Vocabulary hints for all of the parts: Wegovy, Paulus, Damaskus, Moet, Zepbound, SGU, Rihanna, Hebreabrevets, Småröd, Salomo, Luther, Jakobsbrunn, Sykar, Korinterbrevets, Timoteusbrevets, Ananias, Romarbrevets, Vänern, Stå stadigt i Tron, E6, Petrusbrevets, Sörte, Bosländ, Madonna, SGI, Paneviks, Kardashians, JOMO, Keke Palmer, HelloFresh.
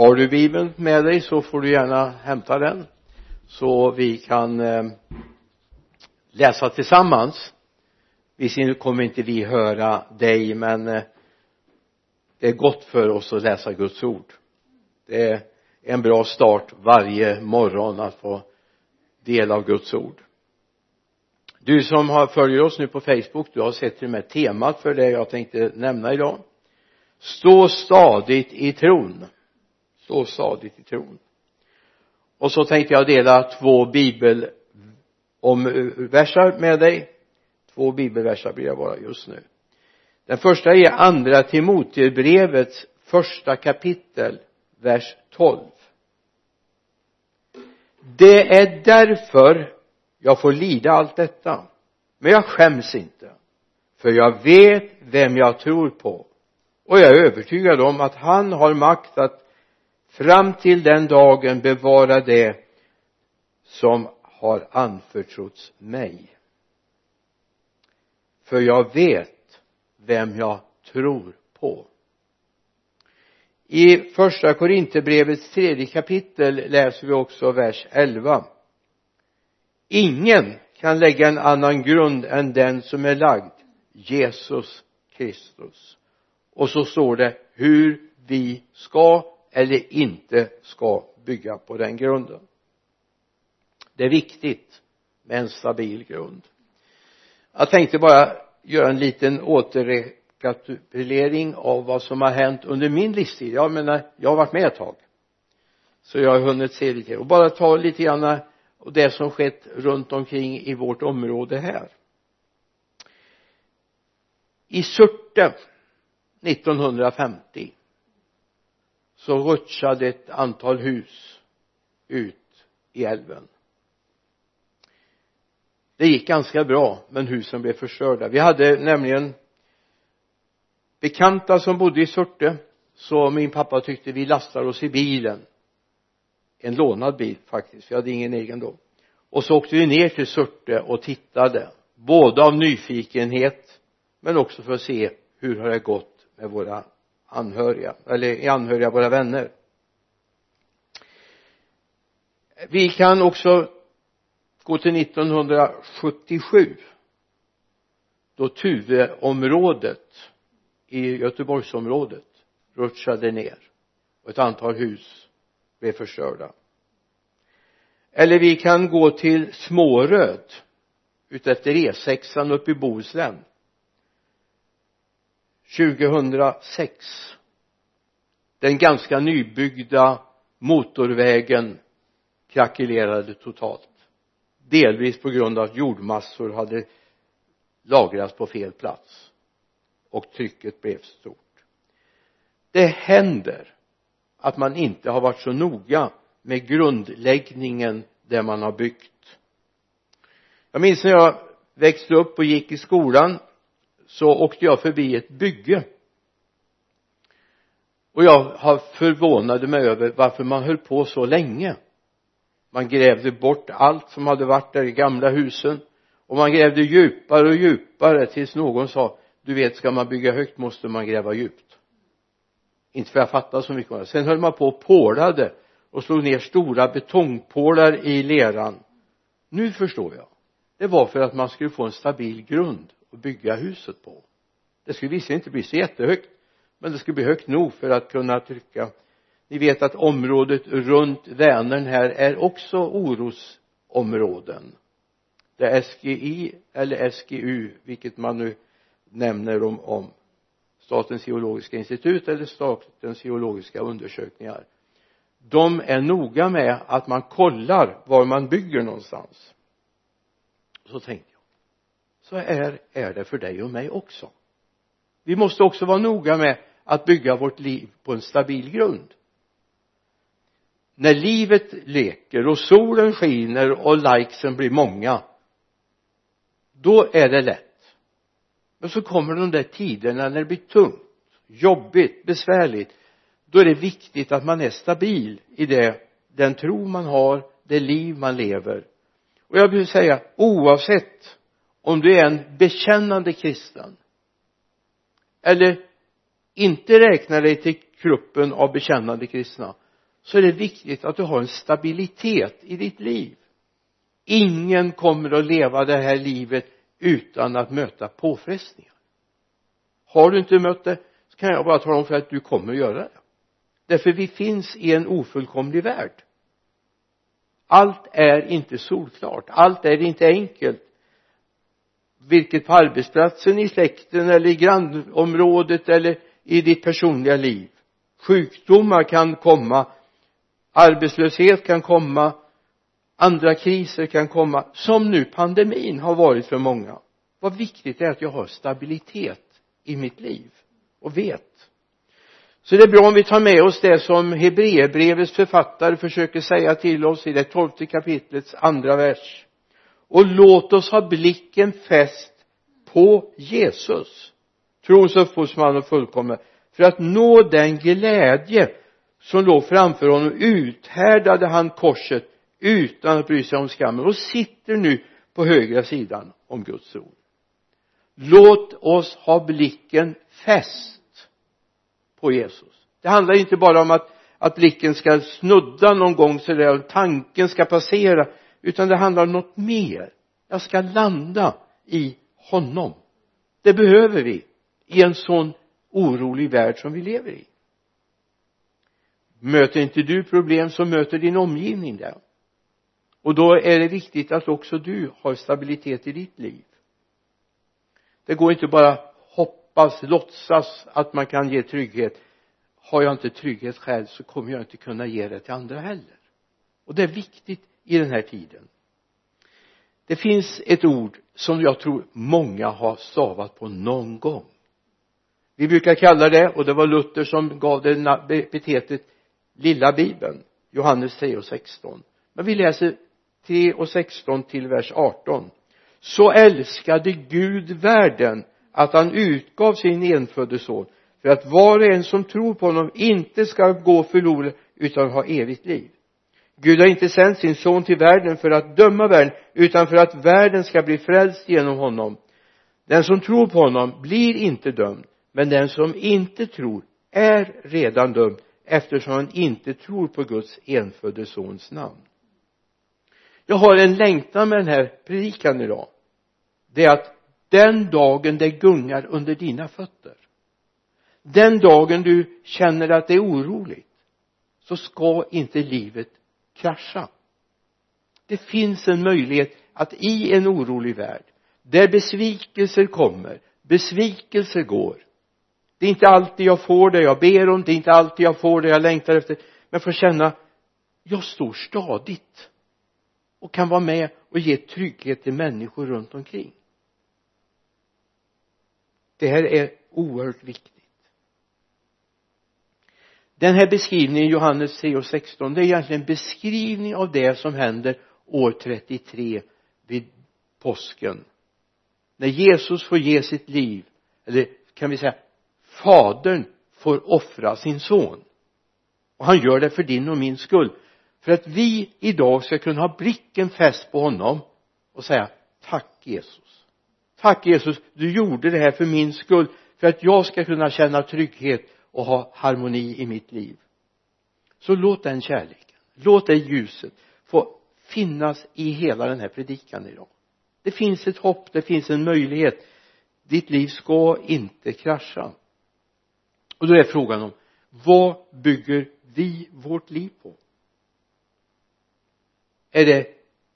Har du Bibeln med dig så får du gärna hämta den så vi kan läsa tillsammans. Visserligen kommer inte vi höra dig, men det är gott för oss att läsa Guds ord. Det är en bra start varje morgon att få del av Guds ord. Du som följer oss nu på Facebook, du har sett till och med temat för det jag tänkte nämna idag. Stå stadigt i tron. Stå stadigt i tron. Och så tänkte jag dela två bibelversar med dig. Två bibelversar blir jag bara just nu. Den första är andra Timoteusbrevets första kapitel, vers 12. Det är därför jag får lida allt detta. Men jag skäms inte. För jag vet vem jag tror på. Och jag är övertygad om att han har makt att fram till den dagen bevara det som har anförtrotts mig. För jag vet vem jag tror på. I första Korinterbrevets 3:e kapitel läser vi också vers 11. Ingen kan lägga en annan grund än den som är lagd, Jesus Kristus. Och så står det hur vi ska eller inte ska bygga på den grunden. Det är viktigt med en stabil grund. Jag tänkte bara göra en liten återrekapitulering av vad som har hänt under min livstid. Jag menar, jag har varit med ett tag. Så jag har hunnit se lite. Och bara ta lite grann och det som skett runt omkring i vårt område här. I Sörte 1950 så rutschade ett antal hus ut i älven. Det gick ganska bra, men husen blev förstörda. Vi hade nämligen bekanta som bodde i Sörte, så min pappa tyckte vi lastar oss i bilen. En lånad bil faktiskt, vi hade ingen egen då. Och så åkte vi ner till Sörte och tittade. Både av nyfikenhet, men också för att se hur har det gått med våra anhöriga, eller anhöriga våra vänner. Vi kan också gå till 1977 då Tuveområdet i Göteborgsområdet rutschade ner och ett antal hus blev förstörda. Eller vi kan gå till Småröd utefter E6 uppe i Bosländ 2006. Den ganska nybyggda motorvägen krackelerade totalt. Delvis på grund av att jordmassor hade lagrats på fel plats. Och trycket blev stort. Det händer att man inte har varit så noga med grundläggningen där man har byggt. Jag minns när jag växte upp och gick i skolan, så åkte jag förbi ett bygge. Och jag förvånade mig över varför man höll på så länge. Man grävde bort allt som hade varit där i gamla husen. Och man grävde djupare och djupare tills någon sa, du vet, ska man bygga högt måste man gräva djupt. Inte för jag fattade så mycket. Sen höll man på och pålade och slog ner stora betongpålar i leran. Nu förstår jag. Det var för att man skulle få en stabil grund och bygga huset på. Det skulle visserligen inte bli så jättehögt, men det skulle bli högt nog för att kunna trycka. Ni vet att området runt Vänern här är också orosområden. Där SGI eller SGU, vilket man nu nämner om Statens geologiska institut eller Statens geologiska undersökningar. De är noga med att man kollar var man bygger någonstans. Så tänkte jag. Så är det för dig och mig också. Vi måste också vara noga med att bygga vårt liv på en stabil grund. När livet leker och solen skiner och likesen blir många, då är det lätt. Men så kommer de där tiderna när det blir tungt, jobbigt, besvärligt. Då är det viktigt att man är stabil i den tro man har, det liv man lever. Och jag vill säga, oavsett om du är en bekännande kristen eller inte räknar dig till gruppen av bekännande kristna, så är det viktigt att du har en stabilitet i ditt liv. Ingen kommer att leva det här livet utan att möta påfrestningar. Har du inte mött det, så kan jag bara tala om för att du kommer att göra det. Därför vi finns i en ofullkomlig värld. Allt är inte solklart. Allt är inte enkelt. Vilket på arbetsplatsen, i släkten eller i grannområdet eller i ditt personliga liv. Sjukdomar kan komma. Arbetslöshet kan komma. Andra kriser kan komma. Som nu pandemin har varit för många. Vad viktigt är att jag har stabilitet i mitt liv. Och vet. Så det är bra om vi tar med oss det som Hebreabrevets författare försöker säga till oss i det 12:e kapitlets andra vers. Och låt oss ha blicken fäst på Jesus, trons upphovsman och fullkomne, för att nå den glädje som låg framför honom, uthärdade han korset utan att bry sig om skammen och sitter nu på högra sidan om Guds tron. Låt oss ha blicken fäst på Jesus. Det handlar inte bara om att blicken ska snudda någon gång så där tanken ska passera, utan det handlar om något mer. Jag ska landa i honom. Det behöver vi i en sån orolig värld som vi lever i. Möter inte du problem, så möter din omgivning det. Och då är det viktigt att också du har stabilitet i ditt liv. Det går inte bara låtsas att man kan ge trygghet. Har jag inte trygghet själv, så kommer jag inte kunna ge det till andra heller. Och det är viktigt i den här tiden. Det finns ett ord som jag tror många har stavat på någon gång. Vi brukar kalla det, och det var Luther som gav det epitetet, lilla Bibeln, Johannes 3:16. Men vi läser 3:16 till vers 18. Så älskade Gud världen att han utgav sin enfödde son, för att var och en som tror på honom inte ska gå förlorad utan ha evigt liv. Gud har inte sänt sin son till världen för att döma världen, utan för att världen ska bli frälst genom honom. Den som tror på honom blir inte dömd, men den som inte tror är redan dömd, eftersom han inte tror på Guds enfödde sons namn. Jag har en längtan med den här predikan idag. Det är att den dagen det gungar under dina fötter, den dagen du känner att det är oroligt, så ska inte livet krascha. Det finns en möjlighet att i en orolig värld, där besvikelser kommer, besvikelser går. Det är inte alltid jag får det jag ber om, det är inte alltid jag får det jag längtar efter. Men får känna, jag står stadigt och kan vara med och ge trygghet till människor runt omkring. Det här är oerhört viktigt. Den här beskrivningen i Johannes 3:16, det är egentligen en beskrivning av det som händer år 33 vid påsken. När Jesus får ge sitt liv, eller kan vi säga, fadern får offra sin son. Och han gör det för din och min skull. För att vi idag ska kunna ha blicken fäst på honom och säga, tack Jesus. Tack Jesus, du gjorde det här för min skull, för att jag ska kunna känna trygghet och ha harmoni i mitt liv. Så låt den kärleken, låt det ljuset få finnas i hela den här predikan idag. Det finns ett hopp, det finns en möjlighet. Ditt liv ska inte krascha. Och då är frågan om, vad bygger vi vårt liv på? Är det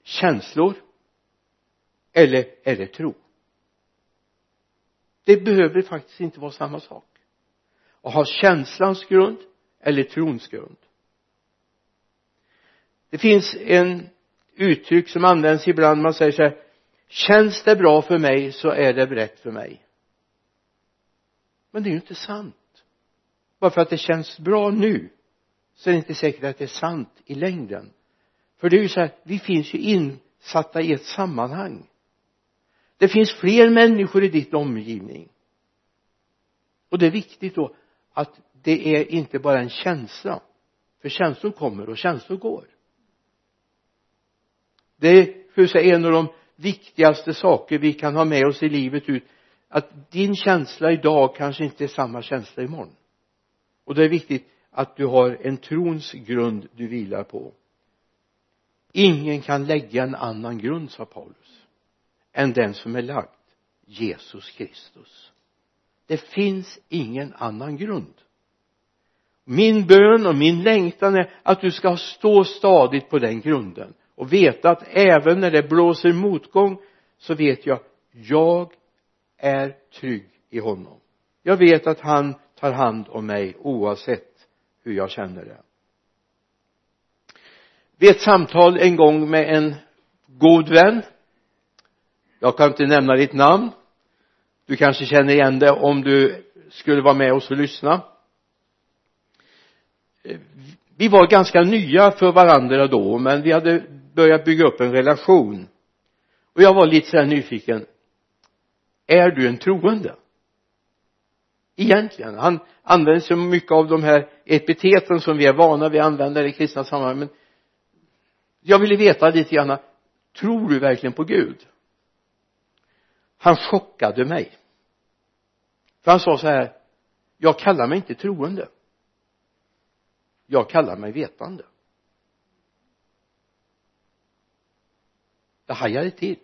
känslor? Eller är det tro? Det behöver faktiskt inte vara samma sak. Att ha känslans grund eller trons grund. Det finns en uttryck som används ibland. Man säger så här, känns det bra för mig så är det rätt för mig. Men det är ju inte sant. Bara för att det känns bra nu, så är det inte säkert att det är sant i längden. För det är ju så här, vi finns ju insatta i ett sammanhang. Det finns fler människor i ditt omgivning. Och det är viktigt då att det är inte bara en känsla. För känslor kommer och känslor går. Det är en av de viktigaste saker vi kan ha med oss i livet ut. Att din känsla idag kanske inte är samma känsla imorgon. Och det är viktigt att du har en trons grund du vilar på. Ingen kan lägga en annan grund, sa Paulus, än den som är lagd, Jesus Kristus. Det finns ingen annan grund. Min bön och min längtan är att du ska stå stadigt på den grunden och veta att även när det blåser motgång så vet jag är trygg i honom. Jag vet att han tar hand om mig oavsett hur jag känner det. Vid ett samtal en gång med en god vän, jag kan inte nämna ditt namn, du kanske känner igen det om du skulle vara med oss och lyssna. Vi var ganska nya för varandra då, men vi hade börjat bygga upp en relation. Och jag var lite så här nyfiken. Är du en troende? Egentligen. Han använder så mycket av de här epiteten som vi är vana vid använder i kristna sammanhang. Men jag ville veta lite grann. Tror du verkligen på Gud? Han chockade mig. För han sa så här. Jag kallar mig inte troende. Jag kallar mig vetande. Det hajade till.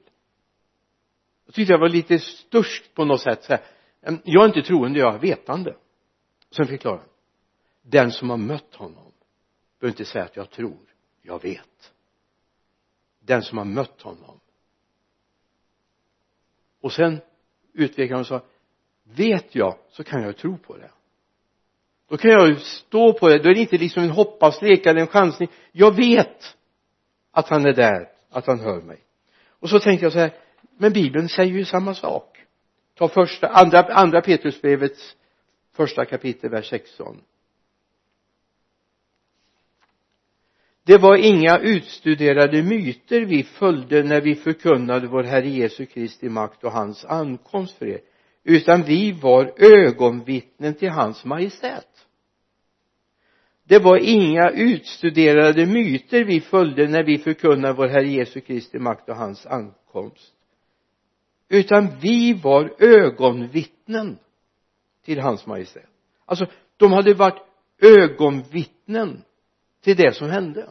Jag tyckte jag var lite störst på något sätt. Så här, jag är inte troende, jag är vetande. Sen förklarar han. Den som har mött honom behöver inte säga att jag tror, jag vet. Den som har mött honom. Och sen utvecklade han och sa, vet jag så kan jag tro på det. Då kan jag ju stå på det. Då är det inte liksom en hoppaslek eller en chansning. Jag vet att han är där. Att han hör mig. Och så tänkte jag så här. Men Bibeln säger ju samma sak. Ta andra Petrusbrevets första kapitel, vers 16. Det var inga utstuderade myter vi följde när vi förkunnade vår Herre Jesu Kristi makt och hans ankomst för er. Utan vi var ögonvittnen till hans majestät. Det var inga utstuderade myter vi följde när vi förkunnade vår Herre Jesu Kristi makt och hans ankomst. Utan vi var ögonvittnen till hans majestät. Alltså, de hade varit ögonvittnen till det som hände.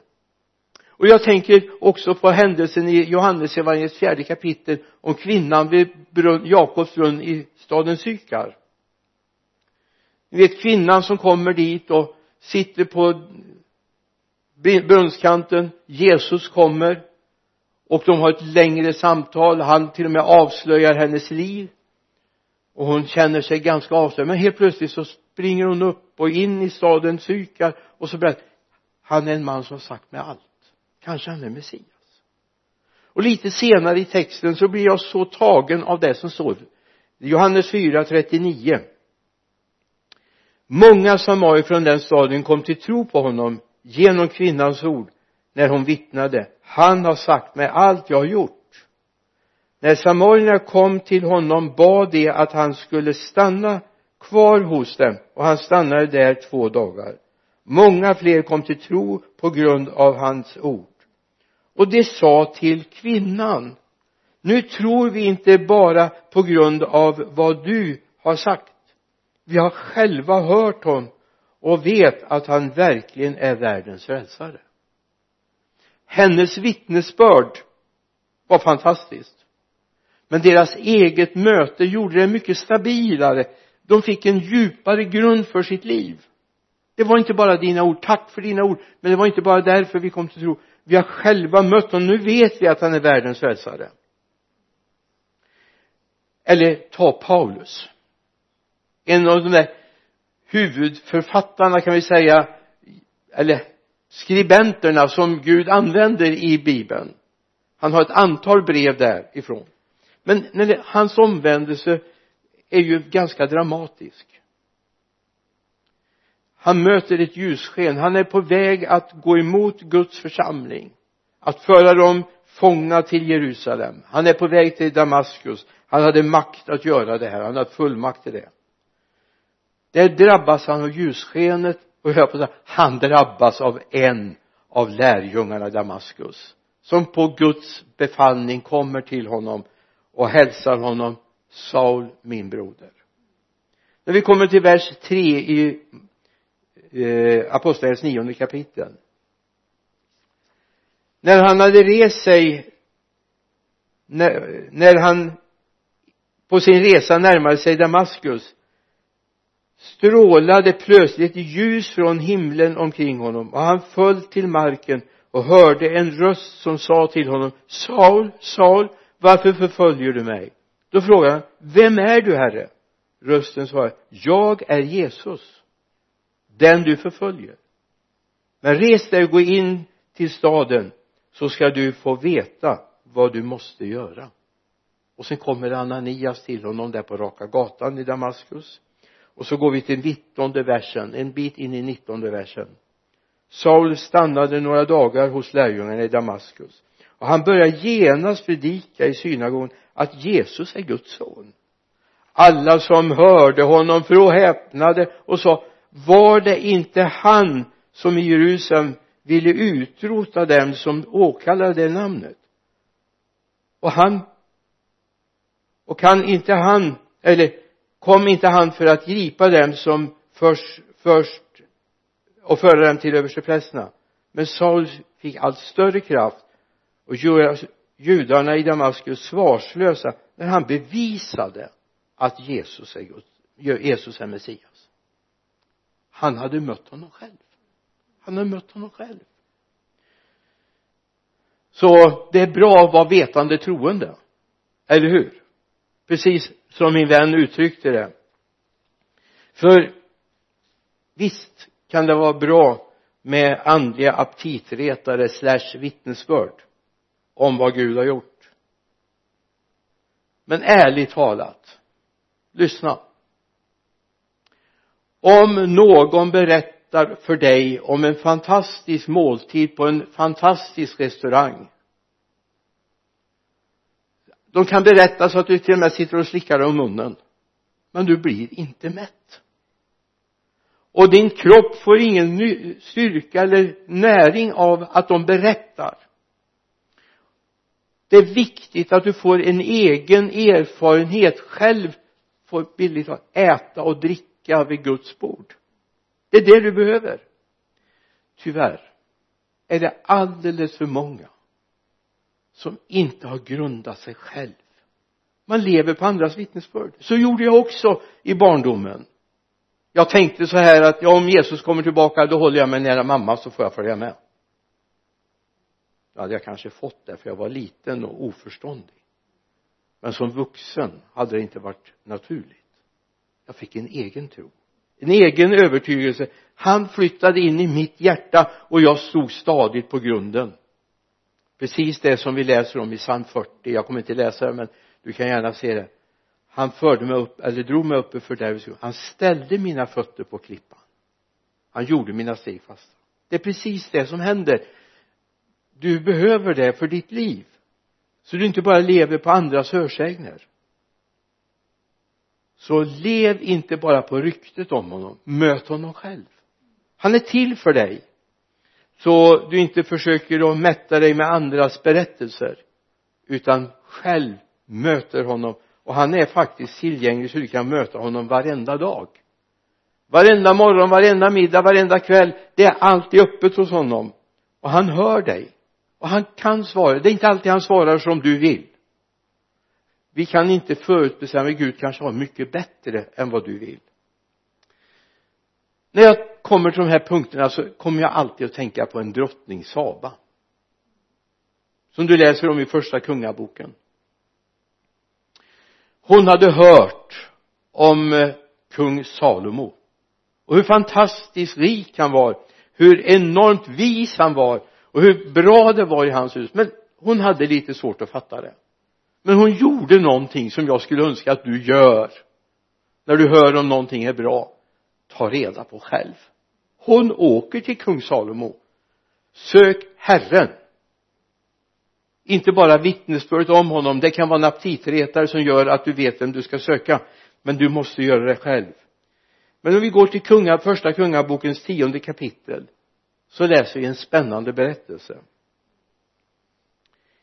Och jag tänker också på händelsen i Johannes evangeliets 4 kapitel om kvinnan vid Jakobsbrunn i staden Sykar. Ni vet kvinnan som kommer dit och sitter på brunnskanten. Jesus kommer och de har ett längre samtal. Han till och med avslöjar hennes liv. Och hon känner sig ganska avslöjad. Men helt plötsligt så springer hon upp och in i staden Sykar och så berättar han är en man som har sagt med allt. Kanske han är Messias. Och lite senare i texten så blir jag så tagen av det som står. Johannes 4:39. Många samarier från den staden kom till tro på honom genom kvinnans ord när hon vittnade. Han har sagt mig allt jag har gjort. När samarierna kom till honom bad de att han skulle stanna kvar hos dem och han stannade där 2 dagar. Många fler kom till tro på grund av hans ord. Och det sa till kvinnan. Nu tror vi inte bara på grund av vad du har sagt. Vi har själva hört honom och vet att han verkligen är världens frälsare. Hennes vittnesbörd var fantastiskt. Men deras eget möte gjorde det mycket stabilare. De fick en djupare grund för sitt liv. Det var inte bara dina ord, tack för dina ord. Men det var inte bara därför vi kom till tro. Vi har själva mött honom, nu vet vi att han är världens frälsare. Eller ta Paulus. En av de där huvudförfattarna kan vi säga, eller skribenterna som Gud använder i Bibeln. Han har ett antal brev därifrån. Men hans omvändelse är ju ganska dramatisk. Han möter ett ljussken. Han är på väg att gå emot Guds församling. Att föra dem fångna till Jerusalem. Han är på väg till Damaskus. Han hade makt att göra det här. Han hade fullmakt till det. Där drabbas han av ljusskenet. Och han drabbas av en av lärjungarna i Damaskus. Som på Guds befallning kommer till honom. Och hälsar honom. Saul, min broder. När vi kommer till vers 3 i Apostlagärningarnas 9:e kapitel. När han hade rest sig, när han på sin resa närmade sig Damaskus, strålade plötsligt ljus från himlen omkring honom, och han föll till marken och hörde en röst som sa till honom: Saul, Saul, varför förföljer du mig? Då frågade han: Vem är du, Herre? Rösten svarade: Jag är Jesus, den du förföljer. Men res dig och gå in till staden, så ska du få veta vad du måste göra. Och sen kommer Ananias till honom där på raka gatan i Damaskus. Och så går vi till 19:e versen, en bit in i 19:e versen. Saul stannade några dagar hos lärjungarna i Damaskus, och han började genast predika i synagogan att Jesus är Guds son. Alla som hörde honom förhäpnade och sa: Var det inte han som i Jerusalem ville utrota dem som åkallade namnet? Kom inte han för att gripa dem som först och föra dem till översteprästerna? Men Saul fick allt större kraft, och judarna i Damaskus svarslösa när han bevisade att Jesus är Messias. Han hade mött honom själv. Så det är bra att vara vetande troende, eller hur? Precis som min vän uttryckte det. För visst kan det vara bra med andliga aptitretare / vittnesbörd om vad Gud har gjort. Men ärligt talat, lyssna. Om någon berättar för dig om en fantastisk måltid på en fantastisk restaurang. De kan berätta så att du till och med sitter och slickar om munnen. Men du blir inte mätt. Och din kropp får ingen styrka eller näring av att de berättar. Det är viktigt att du får en egen erfarenhet. Själv får billigt att äta och dricka vid Guds bord. Det är det du behöver. Tyvärr är det alldeles för många som inte har grundat sig själv. Man lever på andras vittnesbörd. Så gjorde jag också i barndomen. Jag tänkte så här att om Jesus kommer tillbaka, då håller jag mig nära mamma, så får jag följa med. Det hade jag kanske fått det, för jag var liten och oförståndig. Men som vuxen hade det inte varit naturligt. Jag fick en egen tro. En egen övertygelse. Han flyttade in i mitt hjärta, och jag stod stadigt på grunden. Precis det som vi läser om i Psalm 40. Jag kommer inte läsa det, men du kan gärna se det. Han drog mig upp för där. Han ställde mina fötter på klippan. Han gjorde mina steg fasta. Det är precis det som händer. Du behöver det för ditt liv. Så du inte bara lever på andras hörsägner. Så lev inte bara på ryktet om honom. Möt honom själv. Han är till för dig. Så du inte försöker att mätta dig med andras berättelser, utan själv möter honom. Och han är faktiskt tillgänglig, så du kan möta honom varenda dag. Varenda morgon, varenda middag, varenda kväll. Det är alltid öppet hos honom. Och han hör dig. Och han kan svara. Det är inte alltid han svarar som du vill. Vi kan inte förutbestämma. Gud kanske har mycket bättre än vad du vill. När jag kommer till de här punkterna, så kommer jag alltid att tänka på en drottning Saba, som du läser om i första kungaboken. Hon hade hört om kung Salomo, och hur fantastiskt rik han var, hur enormt vis han var, och hur bra det var i hans hus. Men hon hade lite svårt att fatta det. Men hon gjorde någonting som jag skulle önska att du gör när du hör om någonting är bra. Ta reda på själv. Hon åker till kung Salomo. Sök Herren. Inte bara vittnesbörd om honom. Det kan vara en aptitretare som gör att du vet vem du ska söka. Men du måste göra det själv. Men om vi går till första kungabokens 10:e kapitel. Så läser vi en spännande berättelse.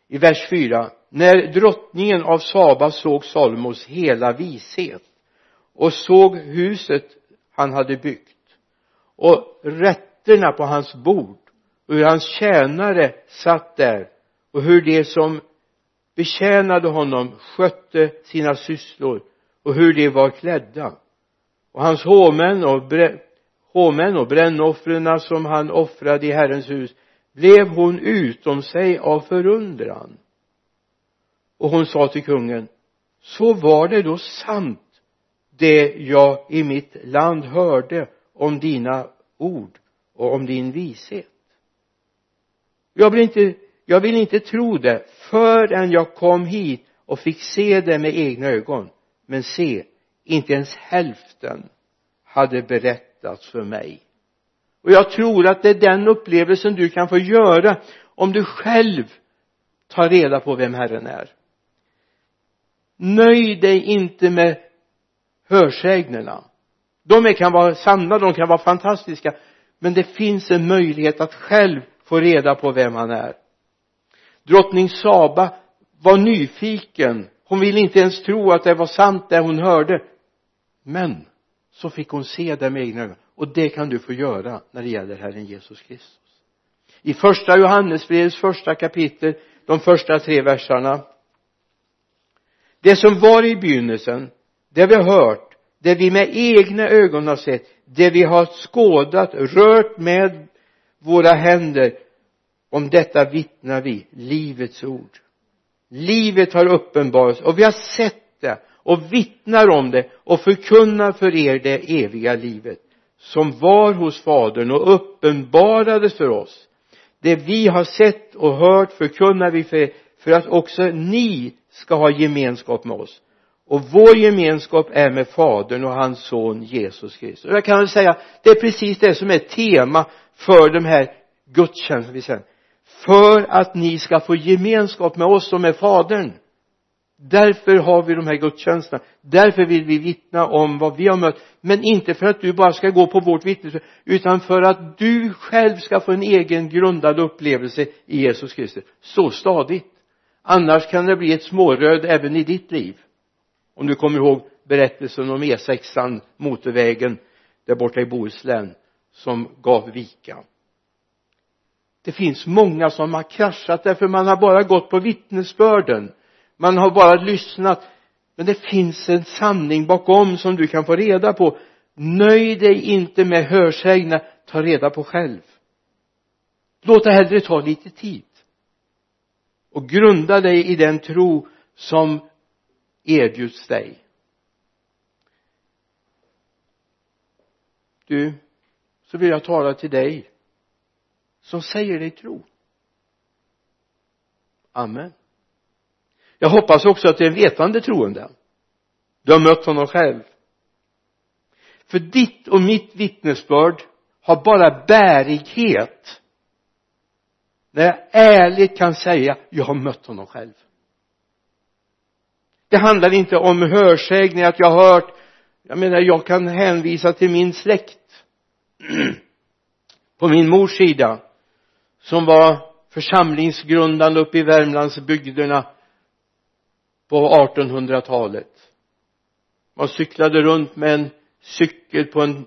I vers 4. När drottningen av Saba såg Salomos hela vishet och såg huset han hade byggt och rätterna på hans bord och hur hans tjänare satt där och hur det som betjänade honom skötte sina sysslor och hur de var klädda. Och hans hovmän och brännoffrorna som han offrade i Herrens hus blev hon utom sig av förundran. Och hon sa till kungen: så var det då sant det jag i mitt land hörde om dina ord och om din vishet. Jag vill inte tro det förrän jag kom hit och fick se det med egna ögon. Men se, inte ens hälften hade berättats för mig. Och jag tror att det är den upplevelsen du kan få göra om du själv tar reda på vem Herren är. Nöj dig inte med hörsägnerna. De kan vara sanna, de kan vara fantastiska. Men det finns en möjlighet att själv få reda på vem han är. Drottning Saba var nyfiken. Hon ville inte ens tro att det var sant det hon hörde. Men så fick hon se det med egna ögon. Och det kan du få göra när det gäller Herren Jesus Kristus. I första Johannesbrevets första kapitel, de första 3 versarna. Det som var i begynnelsen, det vi har hört, det vi med egna ögon har sett, det vi har skådat, rört med våra händer, om detta vittnar vi, livets ord. Livet har uppenbarats och vi har sett det och vittnar om det och förkunnar för er det eviga livet som var hos Fadern och uppenbarades för oss. Det vi har sett och hört förkunnar vi för att också ni ska ha gemenskap med oss. Och vår gemenskap är med Fadern och hans son Jesus Kristus. Och jag kan väl säga, det är precis det som är tema för de här gudstjänsten vi säger. För att ni ska få gemenskap med oss som är Fadern. Därför har vi de här gudstjänsterna. Därför vill vi vittna om vad vi har mött. Men inte för att du bara ska gå på vårt vittnesbörd, utan för att du själv ska få en egen grundad upplevelse i Jesus Kristus. Så stadigt. Annars kan det bli ett småröd även i ditt liv. Om du kommer ihåg berättelsen om E6, motorvägen där borta i Bosländ, som gav vika. Det finns många som har kraschat därför man har bara gått på vittnesbörden. Man har bara lyssnat. Men det finns en sanning bakom som du kan få reda på. Nöj dig inte med hörsägna. Ta reda på själv. Låt det hellre ta lite tid. Och grunda dig i den tro som erbjuds dig. Du, så vill jag tala till dig som säger dig tro. Amen. Jag hoppas också att det är en vetande troende. Du har mött honom själv. För ditt och mitt vittnesbörd har bara bärighet när jag ärligt kan säga jag har mött honom själv. Det handlar inte om hörsägning att jag har hört. Jag menar, jag kan hänvisa till min släkt. På min mors sida, som var församlingsgrundande uppe i Värmlandsbygderna på 1800-talet. Man cyklade runt med en cykel på en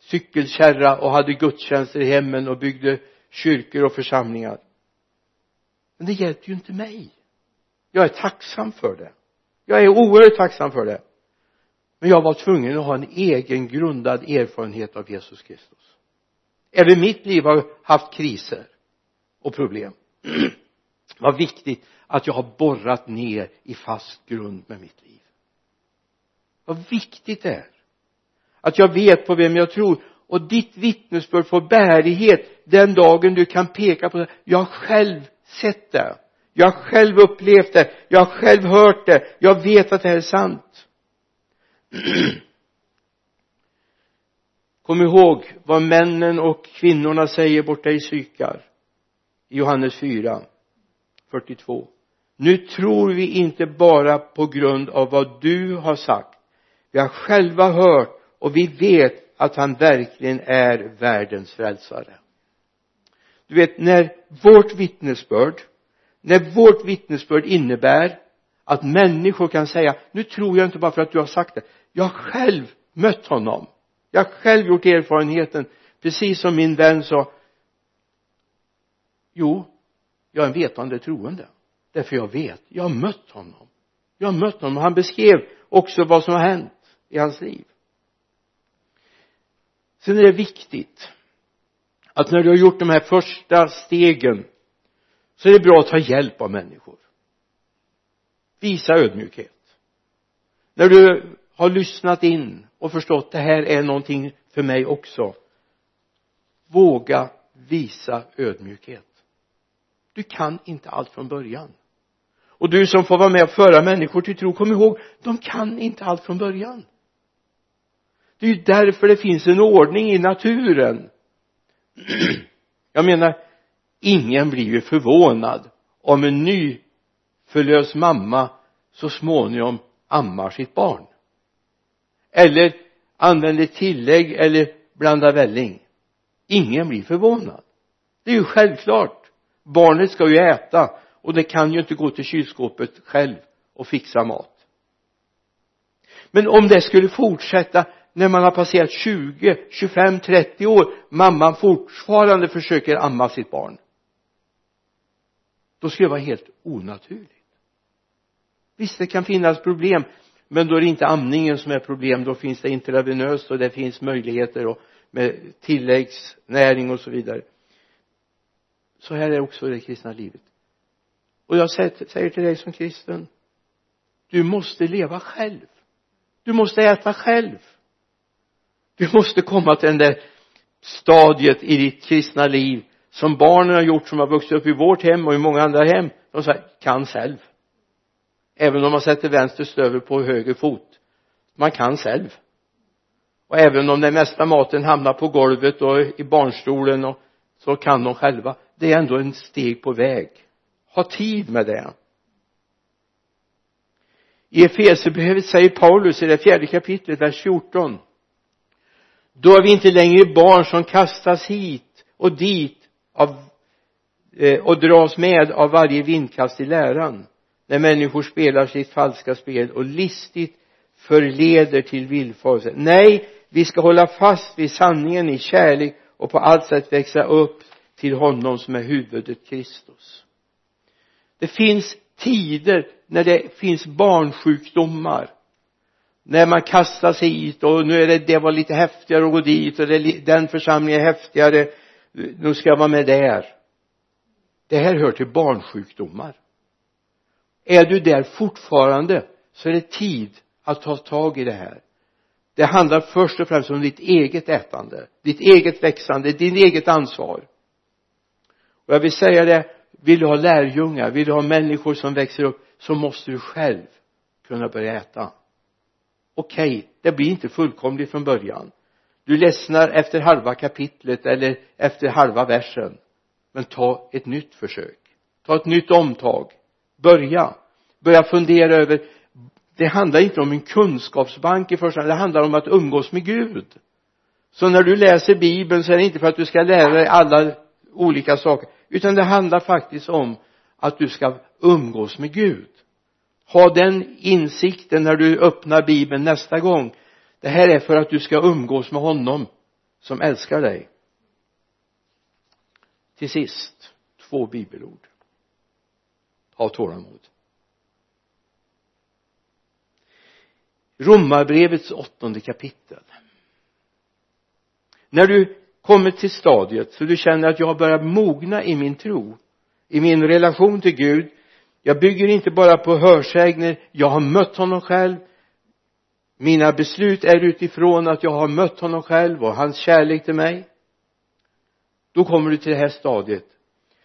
cykelkärra och hade gudstjänster i hemmen och byggde kyrkor och församlingar. Men det hjälpte ju inte mig. Jag är tacksam för det. Jag är oerhört tacksam för det. Men jag var tvungen att ha en egen grundad erfarenhet av Jesus Kristus. Även mitt liv har haft kriser och problem. Det var viktigt att jag har borrat ner i fast grund med mitt liv. Vad viktigt det är. Att jag vet på vem jag tror. Och ditt vittnesbörd får bärighet den dagen du kan peka på det. Jag har själv sett det. Jag har själv upplevt det. Jag har själv hört det. Jag vet att det är sant. Kom ihåg vad männen och kvinnorna säger borta i Sykar. I Johannes 4:42. Nu tror vi inte bara på grund av vad du har sagt. Vi har själva hört och vi vet att han verkligen är världens frälsare. Du vet, när vårt vittnesbörd innebär att människor kan säga, nu tror jag inte bara för att du har sagt det. Jag har själv mött honom. Jag har själv gjort erfarenheten. Precis som min vän sa, jo, jag är en vetande troende. Därför jag vet, jag har mött honom. Och han beskrev också vad som har hänt i hans liv. Sen är det viktigt att när du har gjort de här första stegen så är det bra att ta hjälp av människor. Visa ödmjukhet. När du har lyssnat in och förstått det här är någonting för mig också. Våga visa ödmjukhet. Du kan inte allt från början. Och du som får vara med och föra människor till tro, kom ihåg, de kan inte allt från början. Det är ju därför det finns en ordning i naturen. Jag menar, ingen blir ju förvånad om en ny förlöst mamma så småningom ammar sitt barn. Eller använder tillägg eller blandar välling. Ingen blir förvånad. Det är ju självklart. Barnet ska ju äta och det kan ju inte gå till kylskåpet själv och fixa mat. Men om det skulle fortsätta när man har passerat 20, 25, 30 år, mamman fortfarande försöker amma sitt barn. Då skulle det vara helt onaturligt. Visst, det kan finnas problem, men då är det inte amningen som är problem. Då finns det intravenöst och det finns möjligheter och med tilläggsnäring och så vidare. Så här är också det kristna livet. Och jag säger till dig som kristen, du måste leva själv. Du måste äta själv. Du måste komma till den där stadiet i ditt kristna liv som barnen har gjort, som har vuxit upp i vårt hem och i många andra hem. De säger, kan själv. Även om man sätter vänster stövel på höger fot. Man kan själv. Och även om den mesta maten hamnar på golvet och i barnstolen och så kan de själva. Det är ändå en steg på väg. Ha tid med det. I Efeserbrevet säger Paulus i det 4:e kapitlet, vers 14. Då är vi inte längre barn som kastas hit och dit och dras med av varje vindkast i läran. När människor spelar sitt falska spel och listigt förleder till villfarelse. Nej, vi ska hålla fast vid sanningen i kärlek och på allt sätt växa upp till honom som är huvudet, Kristus. Det finns tider när det finns barnsjukdomar. När man kastar sig hit och nu är det var lite häftigare att gå dit och den församlingen är häftigare. Nu ska man med där. Det här hör till barnsjukdomar. Är du där fortfarande så är det tid att ta tag i det här. Det handlar först och främst om ditt eget ätande, ditt eget växande, din eget ansvar. Och jag vill säga det, vill du ha lärjungar, vill du ha människor som växer upp, så måste du själv kunna börja äta. Okej, det blir inte fullkomligt från början. Du ledsnar efter halva kapitlet eller efter halva versen. Men ta ett nytt försök. Ta ett nytt omtag. Börja fundera över. Det handlar inte om en kunskapsbank i första hand. Det handlar om att umgås med Gud. Så när du läser Bibeln så är det inte för att du ska lära dig alla olika saker. Utan det handlar faktiskt om att du ska umgås med Gud. Ha den insikten när du öppnar Bibeln nästa gång. Det här är för att du ska umgås med honom som älskar dig. Till sist, 2 bibelord. Ha tålamod. Romarbrevets 8:e kapitel. När du kommer till stadiet så du känner att jag har börjat mogna i min tro, i min relation till Gud. Jag bygger inte bara på hörsägner. Jag har mött honom själv. Mina beslut är utifrån att jag har mött honom själv och hans kärlek till mig. Då kommer du till det här stadiet.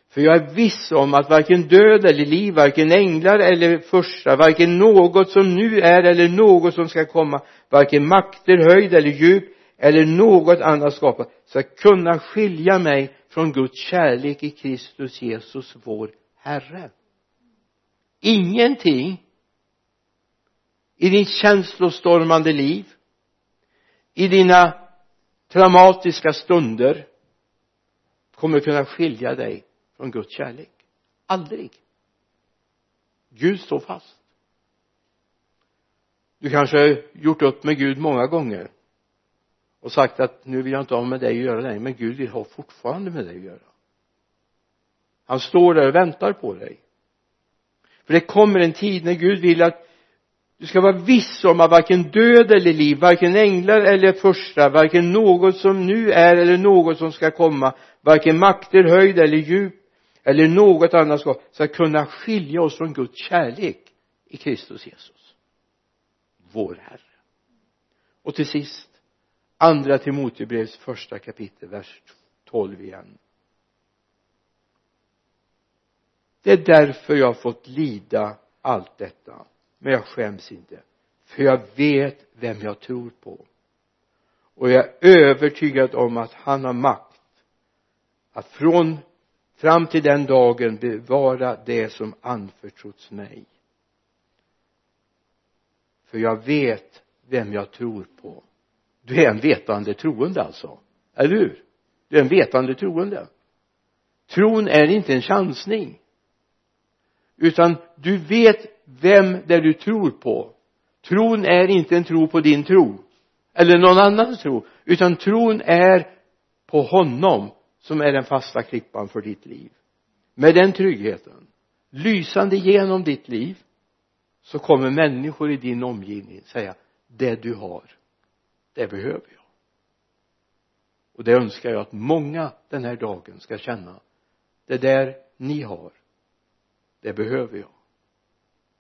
För jag är viss om att varken död eller liv, varken änglar eller första, varken något som nu är eller något som ska komma, varken makter, höjd eller djup eller något annat skapat, ska kunna skilja mig från Guds kärlek i Kristus Jesus vår Herre. Ingenting i ditt känslostormande liv, i dina traumatiska stunder, kommer kunna skilja dig från Guds kärlek. Aldrig. Gud står fast. Du kanske har gjort upp med Gud många gånger. och sagt att nu vill jag inte ha med dig att göra det, men Gud vill ha fortfarande med dig att göra. Han står där och väntar på dig. För det kommer en tid när Gud vill att du ska vara viss om att varken död eller liv, varken änglar eller första, varken något som nu är eller något som ska komma, varken makter, höjd eller djup eller något annat ska kunna skilja oss från Guds kärlek i Kristus Jesus, vår Herre. Och till sist, 2 Timoteusbrevets 1 kapitel, vers 12 igen. Det är därför jag har fått lida allt detta, men jag skäms inte, för jag vet vem jag tror på. Och jag är övertygad om att han har makt att fram till den dagen bevara det som anförtrotts mig. För jag vet vem jag tror på. Du är en vetande troende alltså. Eller hur? Du är en vetande troende. Tron är inte en chansning. Utan du vet vem det du tror på. Tron är inte en tro på din tro. Eller någon annans tro. Utan tron är på honom som är den fasta klippan för ditt liv. Med den tryggheten, lysande genom ditt liv, så kommer människor i din omgivning säga, det du har, det behöver jag. Och det önskar jag att många den här dagen ska känna. Det där ni har, det behöver jag.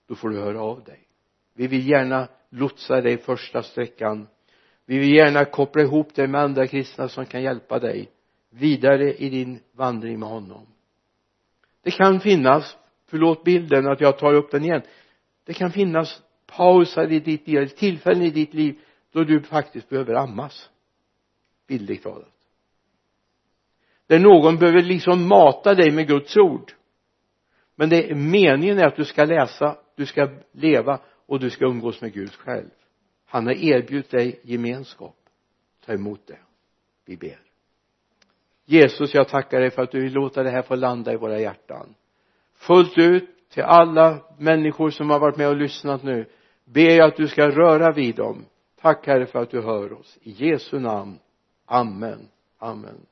Då får du höra av dig. Vi vill gärna lotsa dig första sträckan. Vi vill gärna koppla ihop dig med andra kristna som kan hjälpa dig vidare i din vandring med honom. Det kan finnas, förlåt bilden att jag tar upp den igen, det kan finnas pauser i ditt liv, tillfällen i ditt liv då du faktiskt behöver ammas, bildligt talat. Där någon behöver liksom mata dig med Guds ord. Men meningen är att du ska läsa, du ska leva och du ska umgås med Gud själv. Han har erbjudit dig gemenskap. Ta emot det. Vi ber. Jesus, jag tackar dig för att du vill låta det här få landa i våra hjärtan. Fullt ut till alla människor som har varit med och lyssnat nu. Ber jag att du ska röra vid dem. Tack Herre för att du hör oss. I Jesu namn. Amen. Amen.